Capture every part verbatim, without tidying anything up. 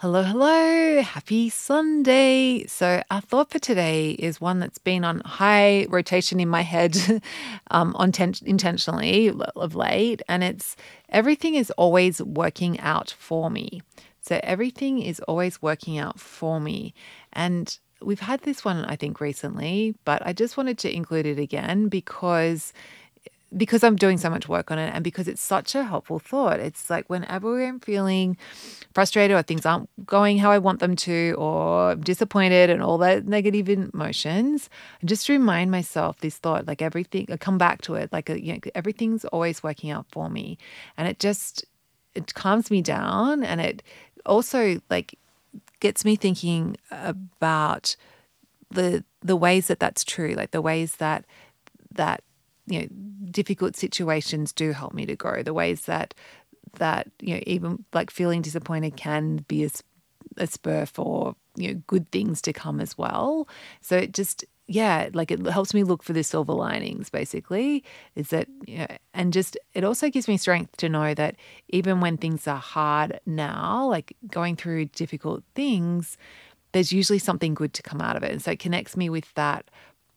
Hello, hello. Happy Sunday. So our thought for today is one that's been on high rotation in my head um, on ten- intentionally of late, and it's everything is always working out for me. So everything is always working out for me. And we've had this one, I think, recently, but I just wanted to include it again because because I'm doing so much work on it and because it's such a helpful thought. It's like whenever I'm feeling frustrated or things aren't going how I want them to or disappointed and all that negative emotions, just remind myself this thought, like everything, I come back to it, like you know, everything's always working out for me. And it just, it calms me down, and it also like gets me thinking about the the ways that that's true, like the ways that that you know, difficult situations do help me to grow. The ways that, that you know, even like feeling disappointed can be a, a spur for, you know, good things to come as well. So it just, yeah, like it helps me look for the silver linings basically, is that, you know, and just, it also gives me strength to know that even when things are hard now, like going through difficult things, there's usually something good to come out of it. And so it connects me with that,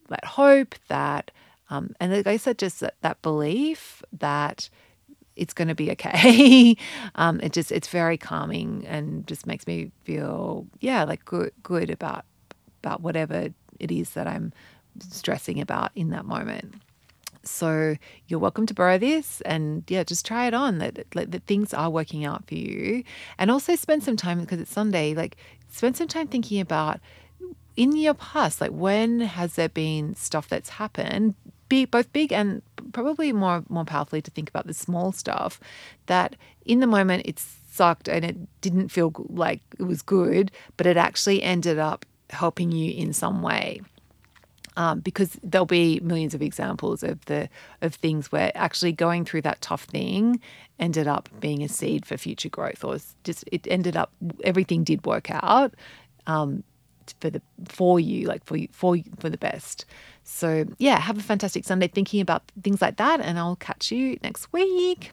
that hope, that, Um, and I guess that just that, that belief that it's going to be okay. um, it just, it's very calming and just makes me feel, yeah, like good, good about, about whatever it is that I'm stressing about in that moment. So you're welcome to borrow this, and yeah, just try it on, that, that, that things are working out for you. And also spend some time, because it's Sunday, like spend some time thinking about in your past, like when has there been stuff that's happened, be both big and probably more more powerfully to think about the small stuff that in the moment it sucked and it didn't feel like it was good, but it actually ended up helping you in some way. Um, because there'll be millions of examples of the of things where actually going through that tough thing ended up being a seed for future growth, or just it ended up everything did work out. Um, for the for you like for you for for the best. So yeah, have a fantastic Sunday thinking about things like that, and I'll catch you next week.